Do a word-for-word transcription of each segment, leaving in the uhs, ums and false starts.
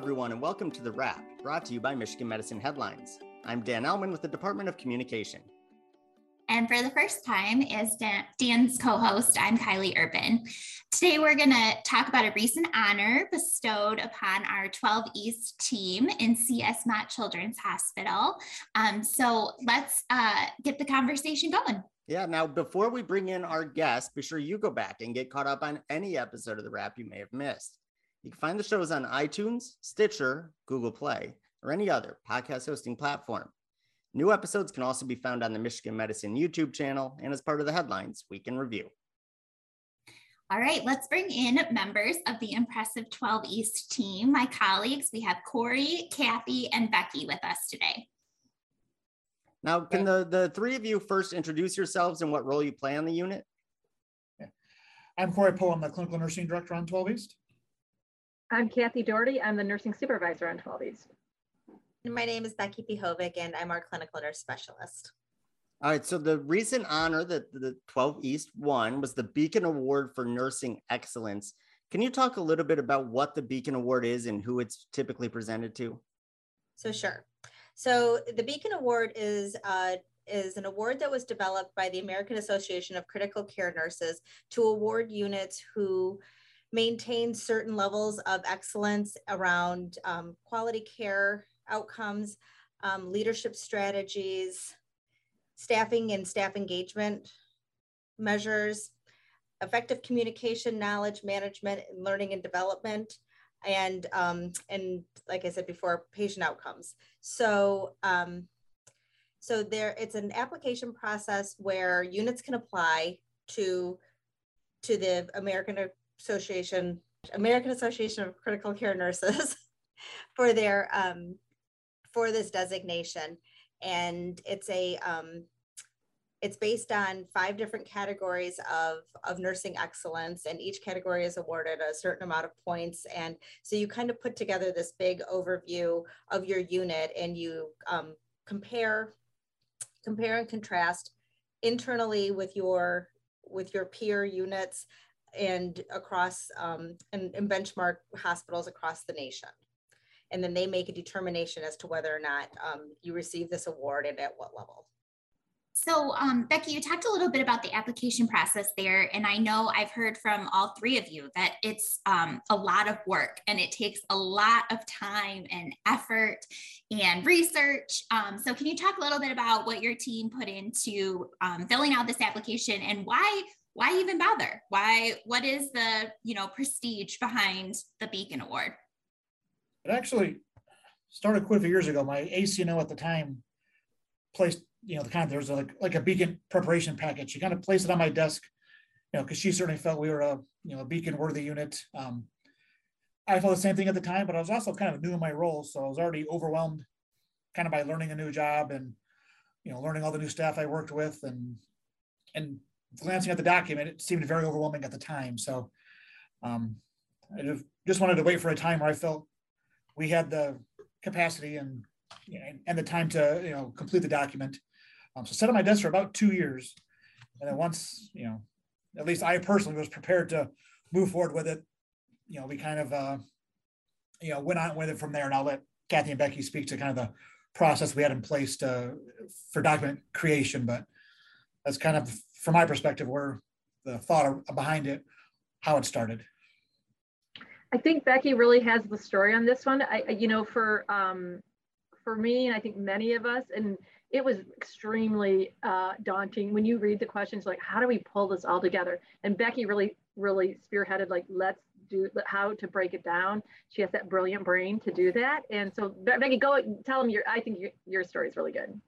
everyone, and welcome to The Wrap, brought to you by Michigan Medicine Headlines. I'm Dan Ellman with the Department of Communication. And for the first time, as Dan, Dan's co-host, I'm Kylie Urban. Today, we're going to talk about a recent honor bestowed upon our twelve East team in C S. Mott Children's Hospital. Um, so let's uh, get the conversation going. Yeah. Now, before we bring in our guest, be sure you go back and get caught up on any episode of The Wrap you may have missed. You can find the shows on iTunes, Stitcher, Google Play, or any other podcast hosting platform. New episodes can also be found on the Michigan Medicine YouTube channel and as part of the Headlines Week in Review. All right, let's bring in members of the impressive twelve East team. My colleagues, we have Corey, Kathy, and Becky with us today. Now, can the, the three of you first introduce yourselves and what role you play on the unit? Yeah. I'm Corey Poe. I'm the Clinical Nursing Director on twelve East. I'm Kathy Doherty. I'm the Nursing Supervisor on twelve East. And my name is Becky Pichovic, and I'm our Clinical Nurse Specialist. All right, so the recent honor that the twelve East won was the Beacon Award for Nursing Excellence. Can you talk a little bit about what the Beacon Award is and who it's typically presented to? So sure. So the Beacon Award is uh, is an award that was developed by the American Association of Critical Care Nurses to award units who maintain certain levels of excellence around um, quality care outcomes, um, leadership strategies, staffing and staff engagement measures, effective communication, knowledge management, and learning and development, and um, and like I said before, patient outcomes. So um, so there, it's an application process where units can apply to to the American Association American Association of Critical Care Nurses for their um, for this designation. And it's a um, it's based on five different categories of, of nursing excellence, and each category is awarded a certain amount of points. And so you kind of put together this big overview of your unit, and you um, compare compare and contrast internally with your with your peer units and across um, and, and benchmark hospitals across the nation. And then they make a determination as to whether or not um, you receive this award and at what level. So um, Becky, you talked a little bit about the application process there. And I know I've heard from all three of you that it's um, a lot of work, and it takes a lot of time and effort and research. Um, so can you talk a little bit about what your team put into um, filling out this application, and why Why even bother? Why, what is the, you know, prestige behind the Beacon Award? It actually started quite a few years ago. My A C N O at the time placed, you know, the kind of, there was like, like a Beacon preparation package. She kind of placed it on my desk, you know, because she certainly felt we were a, you know, a Beacon worthy unit. Um, I felt the same thing at the time, but I was also kind of new in my role. So I was already overwhelmed kind of by learning a new job and, you know, learning all the new staff I worked with, and, and, glancing at the document, it seemed very overwhelming at the time. So um, I just wanted to wait for a time where I felt we had the capacity and, you know, and the time to, you know, complete the document. Um, so sat on my desk for about two years. And then once, you know, at least I personally was prepared to move forward with it, you know, we kind of, uh, you know, went on with it from there. And I'll let Kathy and Becky speak to kind of the process we had in place to, for document creation. But that's kind of, from my perspective, where the thought behind it, how it started. I think Becky really has the story on this one. I, you know, for um, for me, and I think many of us, and it was extremely uh, daunting when you read the questions, like, how do we pull this all together? And Becky really, really spearheaded, like, let's do how to break it down. She has that brilliant brain to do that. And so, Becky, go tell them your. I think your, your story is really good.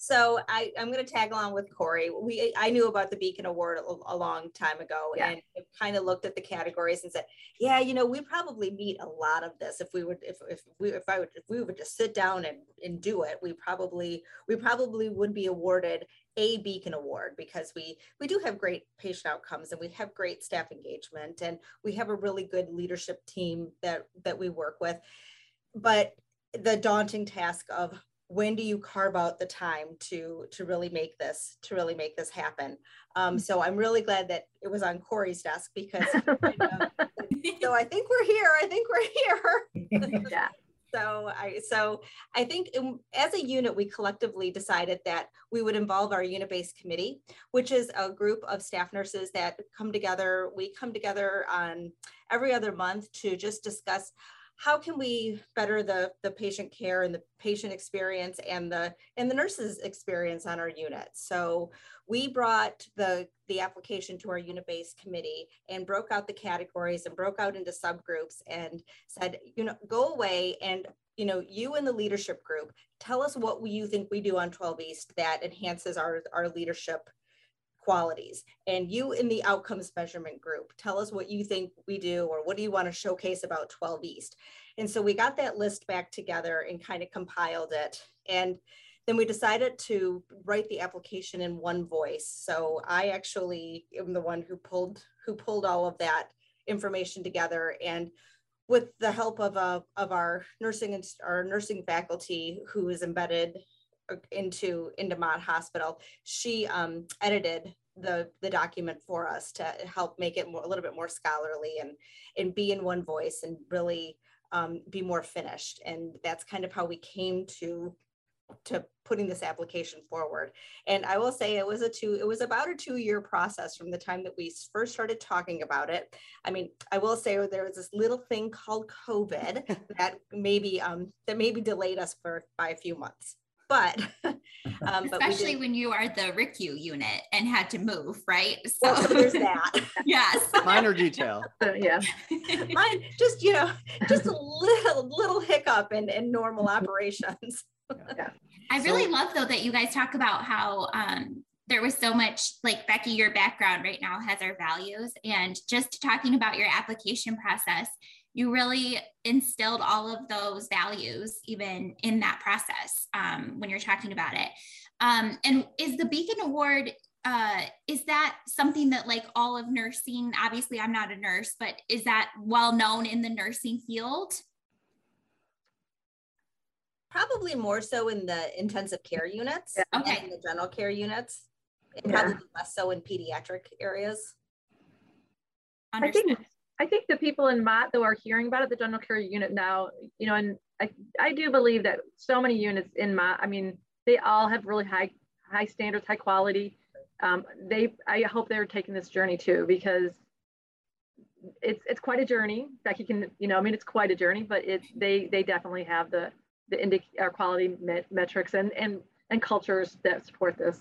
So I, I'm going to tag along with Corey. We, I knew about the Beacon Award a, a long time ago, yeah. And kind of looked at the categories and said, yeah, you know, we probably meet a lot of this. If we would, if, if we, if I would, if we would just sit down and, and do it, we probably, we probably would be awarded a Beacon Award, because we, we do have great patient outcomes, and we have great staff engagement, and we have a really good leadership team that, that we work with. But the daunting task of, when do you carve out the time to to really make this to really make this happen? Um, so I'm really glad that it was on Corey's desk, because you know, So I think we're here. I think we're here. Yeah. So I, so I think as a unit, we collectively decided that we would involve our unit-based committee, which is a group of staff nurses that come together. We come together on every other month to just discuss how can we better the, the patient care and the patient experience and the and the nurses' experience on our unit. So we brought the, the application to our unit-based committee and broke out the categories and broke out into subgroups and said, you know, go away and, you know, you and the leadership group, tell us what you think we do on twelve East that enhances our, our leadership qualities. And you in the outcomes measurement group, tell us what you think we do or what do you want to showcase about twelve East. And so we got that list back together and kind of compiled it. And then we decided to write the application in one voice. So I actually am the one who pulled who pulled all of that information together, and with the help of a of our nursing our nursing faculty who is embedded into into Mott Hospital, she um, edited the the document for us to help make it more, a little bit more scholarly and and be in one voice and really um, be more finished. And that's kind of how we came to to putting this application forward. And I will say it was a two it was about a two year process from the time that we first started talking about it. I mean, I will say there was this little thing called COVID that maybe um, that maybe delayed us for by a few months. But, um, but especially when you are the R I C U unit and had to move, right? So well, there's that. Yes. Minor detail. Uh, yeah. Mine, just, you know, just a little, little hiccup in, in normal operations. Yeah. I really so, love though, that you guys talk about how um, there was so much, like Becky, your background right now has our values, and just talking about your application process, you really instilled all of those values even in that process um, when you're talking about it. Um, and is the Beacon Award, uh, is that something that like all of nursing, obviously I'm not a nurse, but is that well known in the nursing field? Probably more so in the intensive care units, okay, and in the general care units, and yeah, probably less so in pediatric areas. Understood. I think I think the people in Mott, though, are hearing about it, the general care unit now, you know, and I, I do believe that so many units in Mott, I mean, they all have really high, high standards, high quality. Um, they, I hope they're taking this journey too, because it's, it's quite a journey. Becky can, you know, I mean, it's quite a journey, but it's, they, they definitely have the, the indic our quality met metrics and, and, and cultures that support this.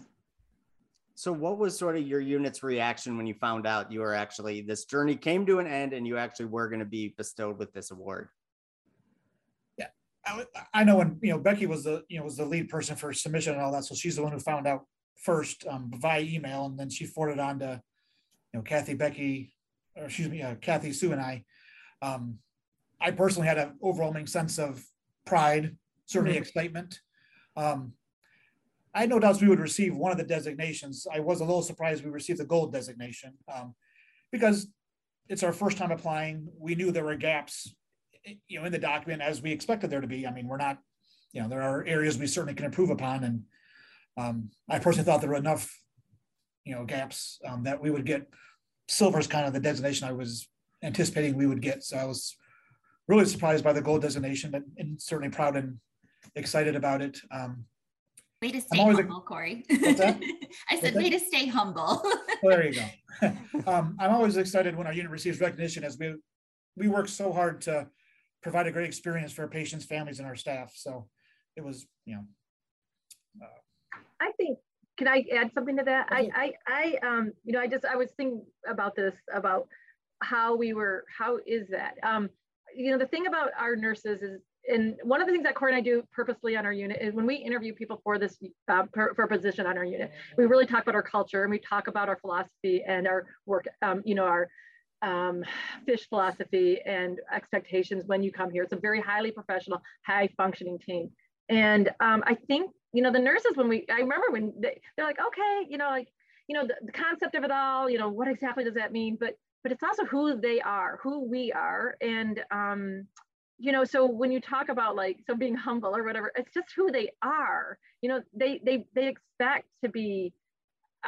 So what was sort of your unit's reaction when you found out you were actually, this journey came to an end and you actually were going to be bestowed with this award? Yeah, I, I know when, you know, Becky was the, you know, was the lead person for submission and all that. So she's the one who found out first um, via email, and then she forwarded on to, you know, Kathy, Becky, or excuse me, uh, Kathy, Sue, and I. Um, I personally had an overwhelming sense of pride, certainly mm-hmm. excitement. Um, I had no doubts we would receive one of the designations. I was a little surprised we received the gold designation um, because it's our first time applying. We knew there were gaps, you know, in the document, as we expected there to be. I mean, we're not, you know, there are areas we certainly can improve upon. And um, I personally thought there were enough, you know, gaps um, that we would get. Silver is kind of the designation I was anticipating we would get. So I was really surprised by the gold designation, but and certainly proud and excited about it. Um, Way to stay humble, a, Corey. I said, way to stay humble. Well, there you go. um, I'm always excited when our unit receives recognition, as we we work so hard to provide a great experience for our patients, families, and our staff. So it was, you know. Uh, I think. Can I add something to that? Okay. I I I um you know I just I was thinking about this about how we were how is that um you know the thing about our nurses is. And one of the things that Corey and I do purposely on our unit is when we interview people for this uh, per, for a position on our unit, we really talk about our culture, and we talk about our philosophy and our work, um, you know, our um, fish philosophy and expectations when you come here. It's a very highly professional, high functioning team. And um, I think, you know, the nurses, when we, I remember when they, they're like, okay, you know, like, you know, the, the concept of it all, you know, what exactly does that mean? But, but it's also who they are, who we are. And, um, you know, so when you talk about like, so being humble or whatever, it's just who they are, you know, they, they, they expect to be,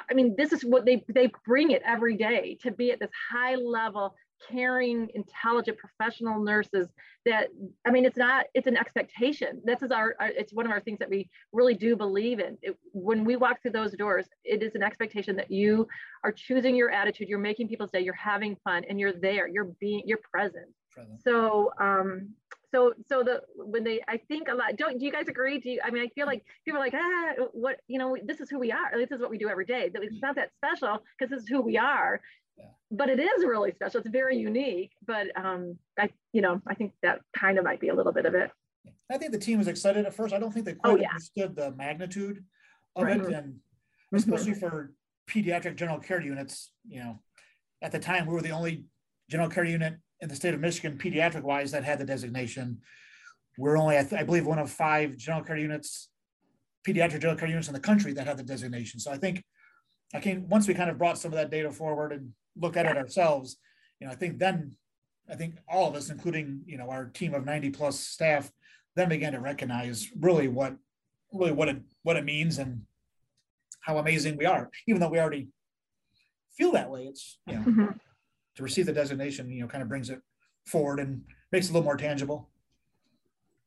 I mean, this is what they, they bring it every day to be at this high level, caring, intelligent, professional nurses that, I mean, it's not, it's an expectation. This is our, our it's one of our things that we really do believe in. It, when we walk through those doors, it is an expectation that you are choosing your attitude, you're making people say you're having fun, and you're there, you're being, you're present. present. So, um, so, so the, when they, I think a lot, don't, do you guys agree? Do you, I mean, I feel like people are like, ah, what, you know, this is who we are. This is what we do every day. It's not that special because this is who we are. Yeah. But it is really special. It's very unique. But um, I, you know, I think that kind of might be a little bit of it. I think the team was excited at first. I don't think they quite oh, yeah. understood the magnitude of right. it, and mm-hmm. especially for pediatric general care units. You know, at the time we were the only general care unit in the state of Michigan, pediatric-wise, that had the designation. We're only, I, th I believe, one of five general care units, pediatric general care units in the country that had the designation. So I think, I came once we kind of brought some of that data forward and looked at it ourselves, you know, I think then, I think all of us, including, you know, our team of ninety plus staff, then began to recognize really what, really what it, what it means and how amazing we are, even though we already feel that way. It's, you know, mm-hmm. to receive the designation, you know, kind of brings it forward and makes it a little more tangible.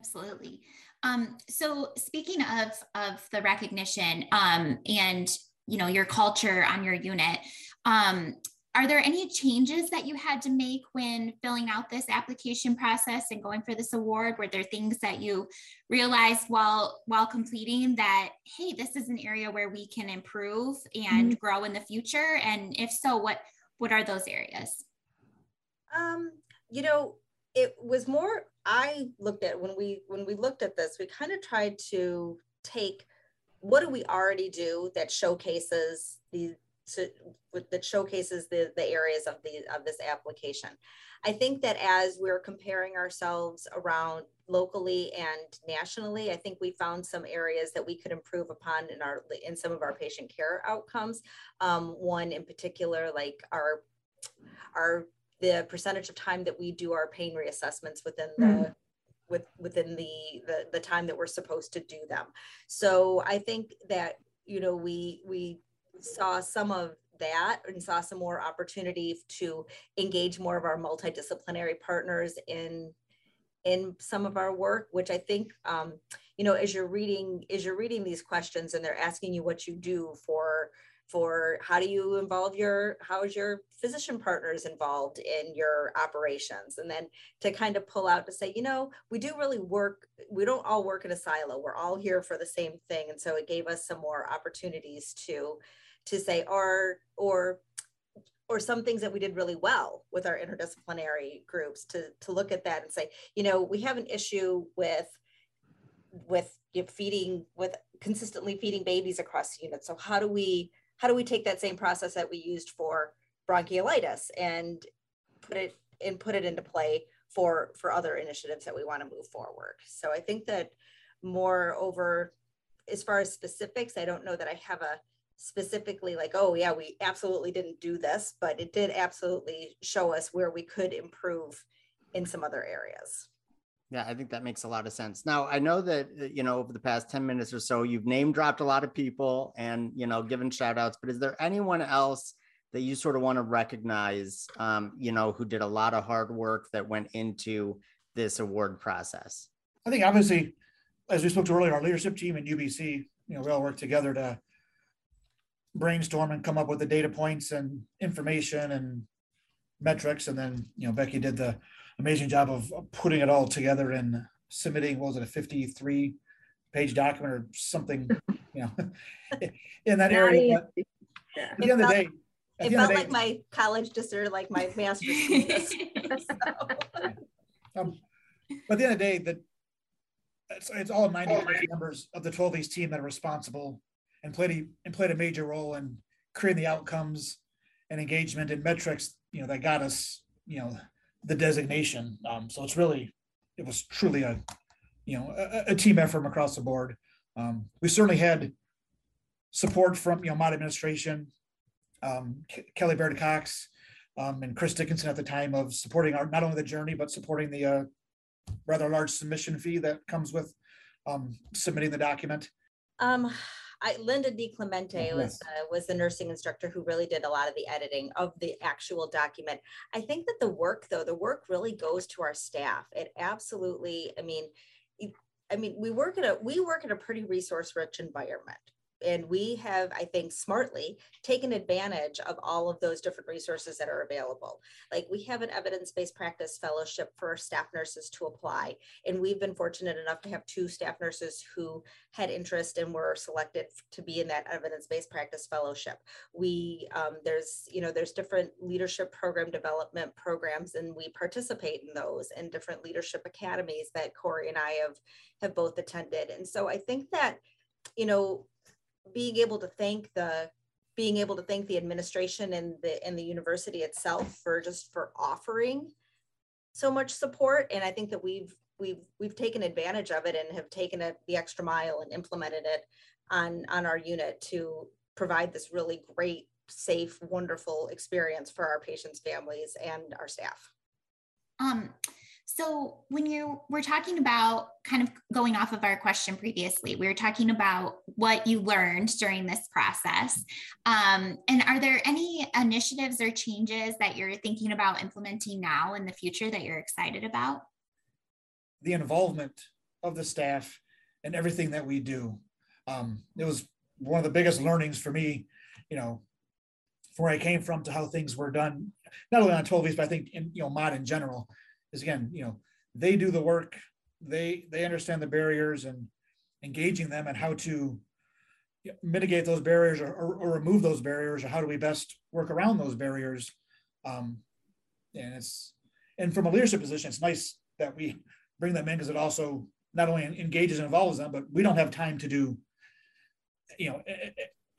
Absolutely. Um, so speaking of, of the recognition um, and, you know, your culture on your unit, um, are there any changes that you had to make when filling out this application process and going for this award? Were there things that you realized while while completing that, hey, this is an area where we can improve and mm-hmm. grow in the future? And if so, what what are those areas? Um, you know, it was more, I looked at when we when we looked at this, we kind of tried to take what do we already do that showcases the to that showcases the, the areas of the of this application. I think that as we're comparing ourselves around locally and nationally, I think we found some areas that we could improve upon in our in some of our patient care outcomes. Um, one in particular, like our our the percentage of time that we do our pain reassessments within mm-hmm. the with within the, the the time that we're supposed to do them. So I think that, you know, we we saw some of that and saw some more opportunity to engage more of our multidisciplinary partners in in some of our work, which I think, um, you know, as you're reading as you're reading these questions and they're asking you what you do for for how do you involve your, how is your physician partners involved in your operations? And then to kind of pull out to say, you know, we do really work, we don't all work in a silo, we're all here for the same thing. And so it gave us some more opportunities to, to say, or, or, or some things that we did really well with our interdisciplinary groups to, to look at that and say, you know, we have an issue with, with feeding, with consistently feeding babies across the unit. So how do we, How do we take that same process that we used for bronchiolitis and put it and put it into play for for other initiatives that we want to move forward? So I think that moreover, as far as specifics, I don't know that I have a specifically like, oh yeah, we absolutely didn't do this, but it did absolutely show us where we could improve in some other areas. Yeah, I think that makes a lot of sense. Now, I know that, you know, over the past ten minutes or so, you've name dropped a lot of people and, you know, given shout outs, but is there anyone else that you sort of want to recognize, um, you know, who did a lot of hard work that went into this award process? I think obviously, as we spoke to earlier, our leadership team in U B C, you know, we all work together to brainstorm and come up with the data points and information and metrics. And then, you know, Becky did the amazing job of putting it all together and submitting, what was it, a fifty-three page document or something, you know, in that area. But at the end of the day, it felt like my college dissertation, like my master's thesis. um, but at the end of the day, that it's, it's all ninety members of the twelve East team that are responsible and played a, and played a major role in creating the outcomes and engagement and metrics, you know, that got us, you know, the designation. Um, so it's really, it was truly a, you know, a, a team effort from across the board. Um, we certainly had support from, you know, Mott administration, um, Kelly Baird Cox, um, and Chris Dickinson at the time of supporting our, not only the journey, but supporting the uh, rather large submission fee that comes with um, submitting the document. Um, I, Linda Di Clemente yes. was, uh, was the nursing instructor who really did a lot of the editing of the actual document. I think that the work though, the work really goes to our staff. It absolutely, I mean, I mean, we work in a, we work in a pretty resource rich environment. And we have, I think, smartly taken advantage of all of those different resources that are available. Like we have an evidence-based practice fellowship for staff nurses to apply. And we've been fortunate enough to have two staff nurses who had interest and were selected to be in that evidence-based practice fellowship. We, um, there's, you know, there's different leadership program development programs, and we participate in those and different leadership academies that Corey and I have, have both attended. And so I think that, you know, being able to thank the being able to thank the administration and the and the university itself for just for offering so much support. And I think that we've we've we've taken advantage of it and have taken it the extra mile and implemented it on on our unit to provide this really great, safe, wonderful experience for our patients, families, and our staff. Um So when you were talking about, kind of going off of our question previously, we were talking about what you learned during this process. Um, and are there any initiatives or changes that you're thinking about implementing now in the future that you're excited about? The involvement of the staff in everything that we do. Um, it was one of the biggest learnings for me, you know, from where I came from to how things were done, not only on twelve East, but I think in, you know, Mott in general. Is again, you know, they do the work, they they understand the barriers, and engaging them and how to mitigate those barriers or, or, or remove those barriers, or how do we best work around those barriers. Um, and it's, and from a leadership position, it's nice that we bring them in, because it also not only engages and involves them, but we don't have time to do, you know,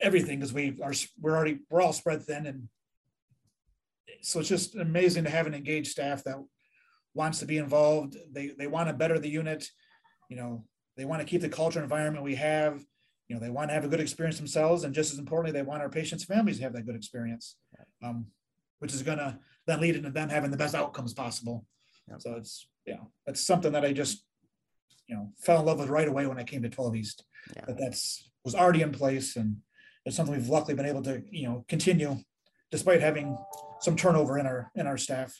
everything, because we are, we're already, we're all spread thin. And so it's just amazing to have an engaged staff that wants to be involved. They they want to better the unit, you know, they want to keep the culture environment we have, you know, they want to have a good experience themselves. And just as importantly, they want our patients' families to have that good experience, um, which is going to then lead into them having the best outcomes possible. Yeah. So it's, yeah, that's something that I just, you know, fell in love with right away when I came to twelve East, yeah. that that's was already in place. And it's something we've luckily been able to, you know, continue despite having some turnover in our, in our staff.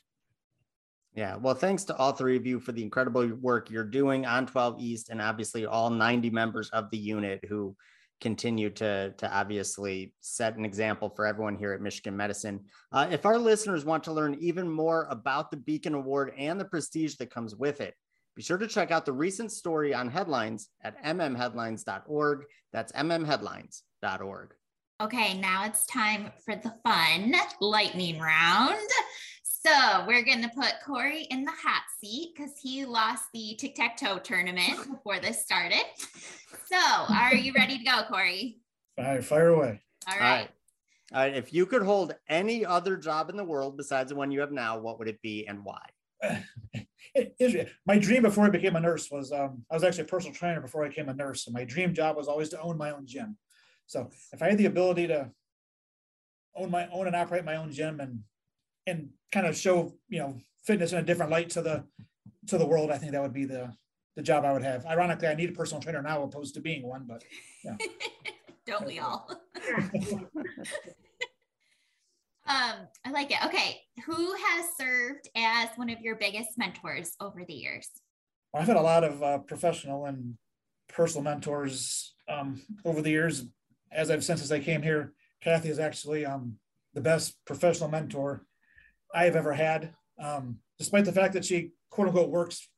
Yeah, well, thanks to all three of you for the incredible work you're doing on twelve East, and obviously all ninety members of the unit who continue to, to obviously set an example for everyone here at Michigan Medicine. Uh, if our listeners want to learn even more about the Beacon Award and the prestige that comes with it, be sure to check out the recent story on Headlines at m m headlines dot org. That's m m headlines dot org. Okay, now it's time for the fun lightning round. So we're going to put Corey in the hot seat because he lost the tic-tac-toe tournament before this started. So are you ready to go, Corey? All right, fire away. All right. All right. All right. If you could hold any other job in the world besides the one you have now, what would it be and why? My dream before I became a nurse was, um, I was actually a personal trainer before I became a nurse. And my dream job was always to own my own gym. So if I had the ability to own my own and operate my own gym and and kind of show, you know, fitness in a different light to the to the world, I think that would be the the job I would have. Ironically, I need a personal trainer now opposed to being one, but yeah. Don't we all? um, I like it. Okay, who has served as one of your biggest mentors over the years? Well, I've had a lot of uh, professional and personal mentors um, over the years. As I've since as I came here, Kathy is actually um, the best professional mentor I have ever had, um, despite the fact that she quote unquote works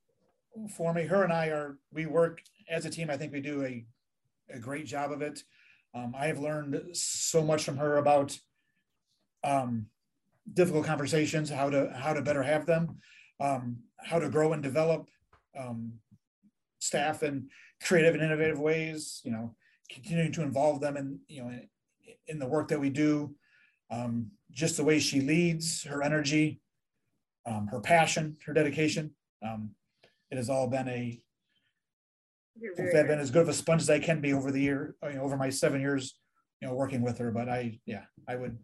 for me. Her and I are, we work as a team. I think we do a, a great job of it. Um, I have learned so much from her about um, difficult conversations, how to, how to better have them, um, how to grow and develop um, staff in creative and innovative ways, you know, continuing to involve them in, you know, in, in the work that we do. Um, just the way she leads, her energy, um, her passion, her dedication. Um, it has all been a, I've been as good of a sponge as I can be over the year, you know, over my seven years, you know, working with her. But I, yeah, I would,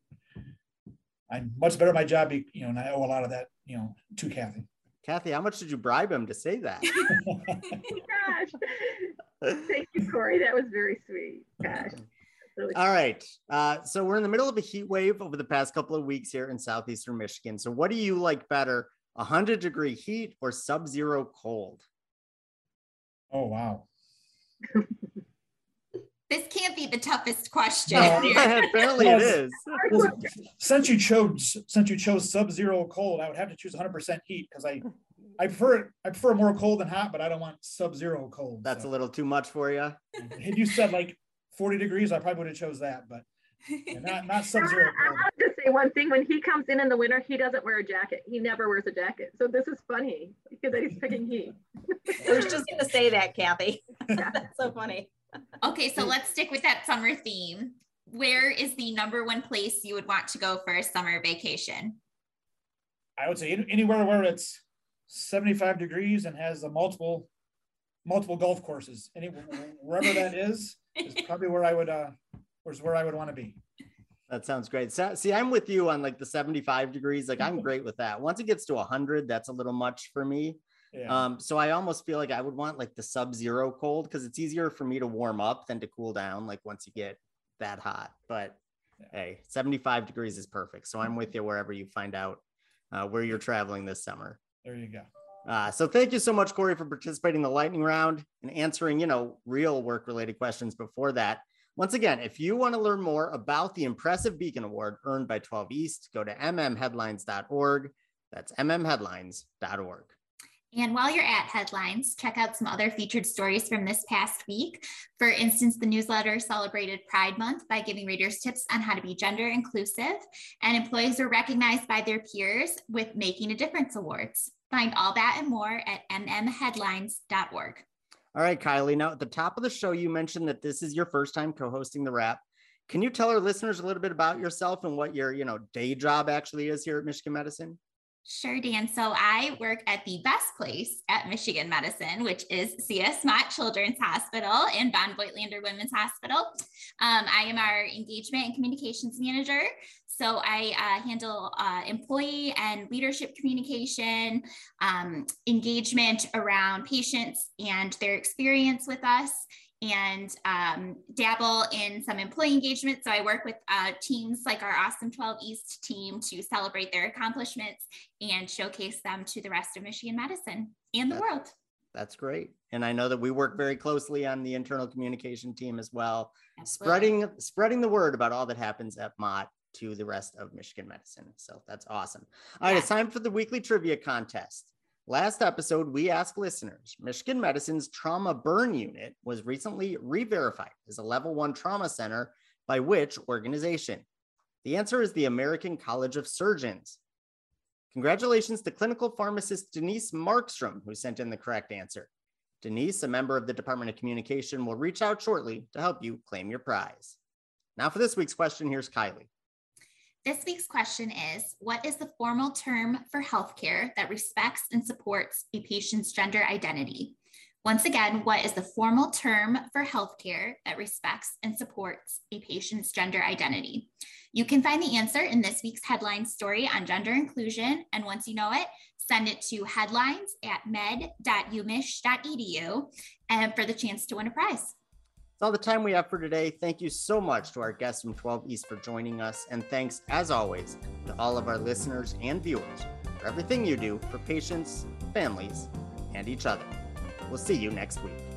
I'm much better at my job, you know, and I owe a lot of that, you know, to Kathy. Kathy, how much did you bribe him to say that? Gosh, thank you, Corey. That was very sweet. Gosh. Really. All right. Uh, so we're in the middle of a heat wave over the past couple of weeks here in southeastern Michigan. So what do you like better, one hundred degree heat or sub-zero cold? Oh, wow. This can't be the toughest question. No, apparently it is. Well, since you chose since you chose sub-zero cold, I would have to choose one hundred percent heat because I I prefer I prefer more cold than hot, but I don't want sub-zero cold. That's so. A little too much for you. If you said like forty degrees, I probably would have chose that, but not not sub-zero cold. I have to say one thing: when he comes in in the winter, he doesn't wear a jacket. He never wears a jacket. So this is funny because he's picking heat. I was just going to say that, Kathy. That's so funny. Okay, so let's stick with that summer theme. Where is the number one place you would want to go for a summer vacation? I would say anywhere where it's seventy-five degrees and has a multiple multiple golf courses. Anywhere, wherever that is, is probably where I would uh, is where I would want to be. That sounds great. So, see, I'm with you on like the seventy-five degrees. Like I'm great with that. Once it gets to one hundred, that's a little much for me. Yeah. Um, so I almost feel like I would want like the sub-zero cold because it's easier for me to warm up than to cool down. Like once you get that hot, but yeah. Hey, seventy-five degrees is perfect. So I'm with you wherever you find out uh, where you're traveling this summer. There you go. Uh, so thank you so much, Corey, for participating in the lightning round and answering, you know, real work-related questions before that. Once again, if you want to learn more about the impressive Beacon Award earned by twelve East, go to m m headlines dot org. That's m m headlines dot org. And while you're at Headlines, check out some other featured stories from this past week. For instance, the newsletter celebrated Pride Month by giving readers tips on how to be gender inclusive, and employees were recognized by their peers with Making a Difference awards. Find all that and more at m m headlines dot org. All right, Kylie, now at the top of the show, you mentioned that this is your first time co-hosting The Wrap. Can you tell our listeners a little bit about yourself and what your, you know, day job actually is here at Michigan Medicine? Sure, Dan. So I work at the best place at Michigan Medicine, which is C S Mott Children's Hospital and Von Voitlander Women's Hospital. Um, I am our engagement and communications manager. So I uh, handle uh, employee and leadership communication, um, engagement around patients and their experience with us, and um, dabble in some employee engagement. So I work with uh, teams like our awesome twelve East team to celebrate their accomplishments and showcase them to the rest of Michigan Medicine and the that, world. That's great. And I know that we work very closely on the internal communication team as well, spreading, spreading the word about all that happens at Mott to the rest of Michigan Medicine. So that's awesome. All yeah. right, it's time for the weekly trivia contest. Last episode, we asked listeners, Michigan Medicine's trauma burn unit was recently re-verified as a level one trauma center by which organization? The answer is the American College of Surgeons. Congratulations to clinical pharmacist Denise Markstrom, who sent in the correct answer. Denise, a member of the Department of Communication, will reach out shortly to help you claim your prize. Now for this week's question, here's Kylie. This week's question is, what is the formal term for healthcare that respects and supports a patient's gender identity? Once again, what is the formal term for healthcare that respects and supports a patient's gender identity? You can find the answer in this week's headline story on gender inclusion. And once you know it, send it to headlines at med dot umich dot e d u and for the chance to win a prize. All the time we have for today. Thank you so much to our guests from twelve East for joining us, and thanks as always to all of our listeners and viewers for everything you do for patients, families, and each other. We'll see you next week.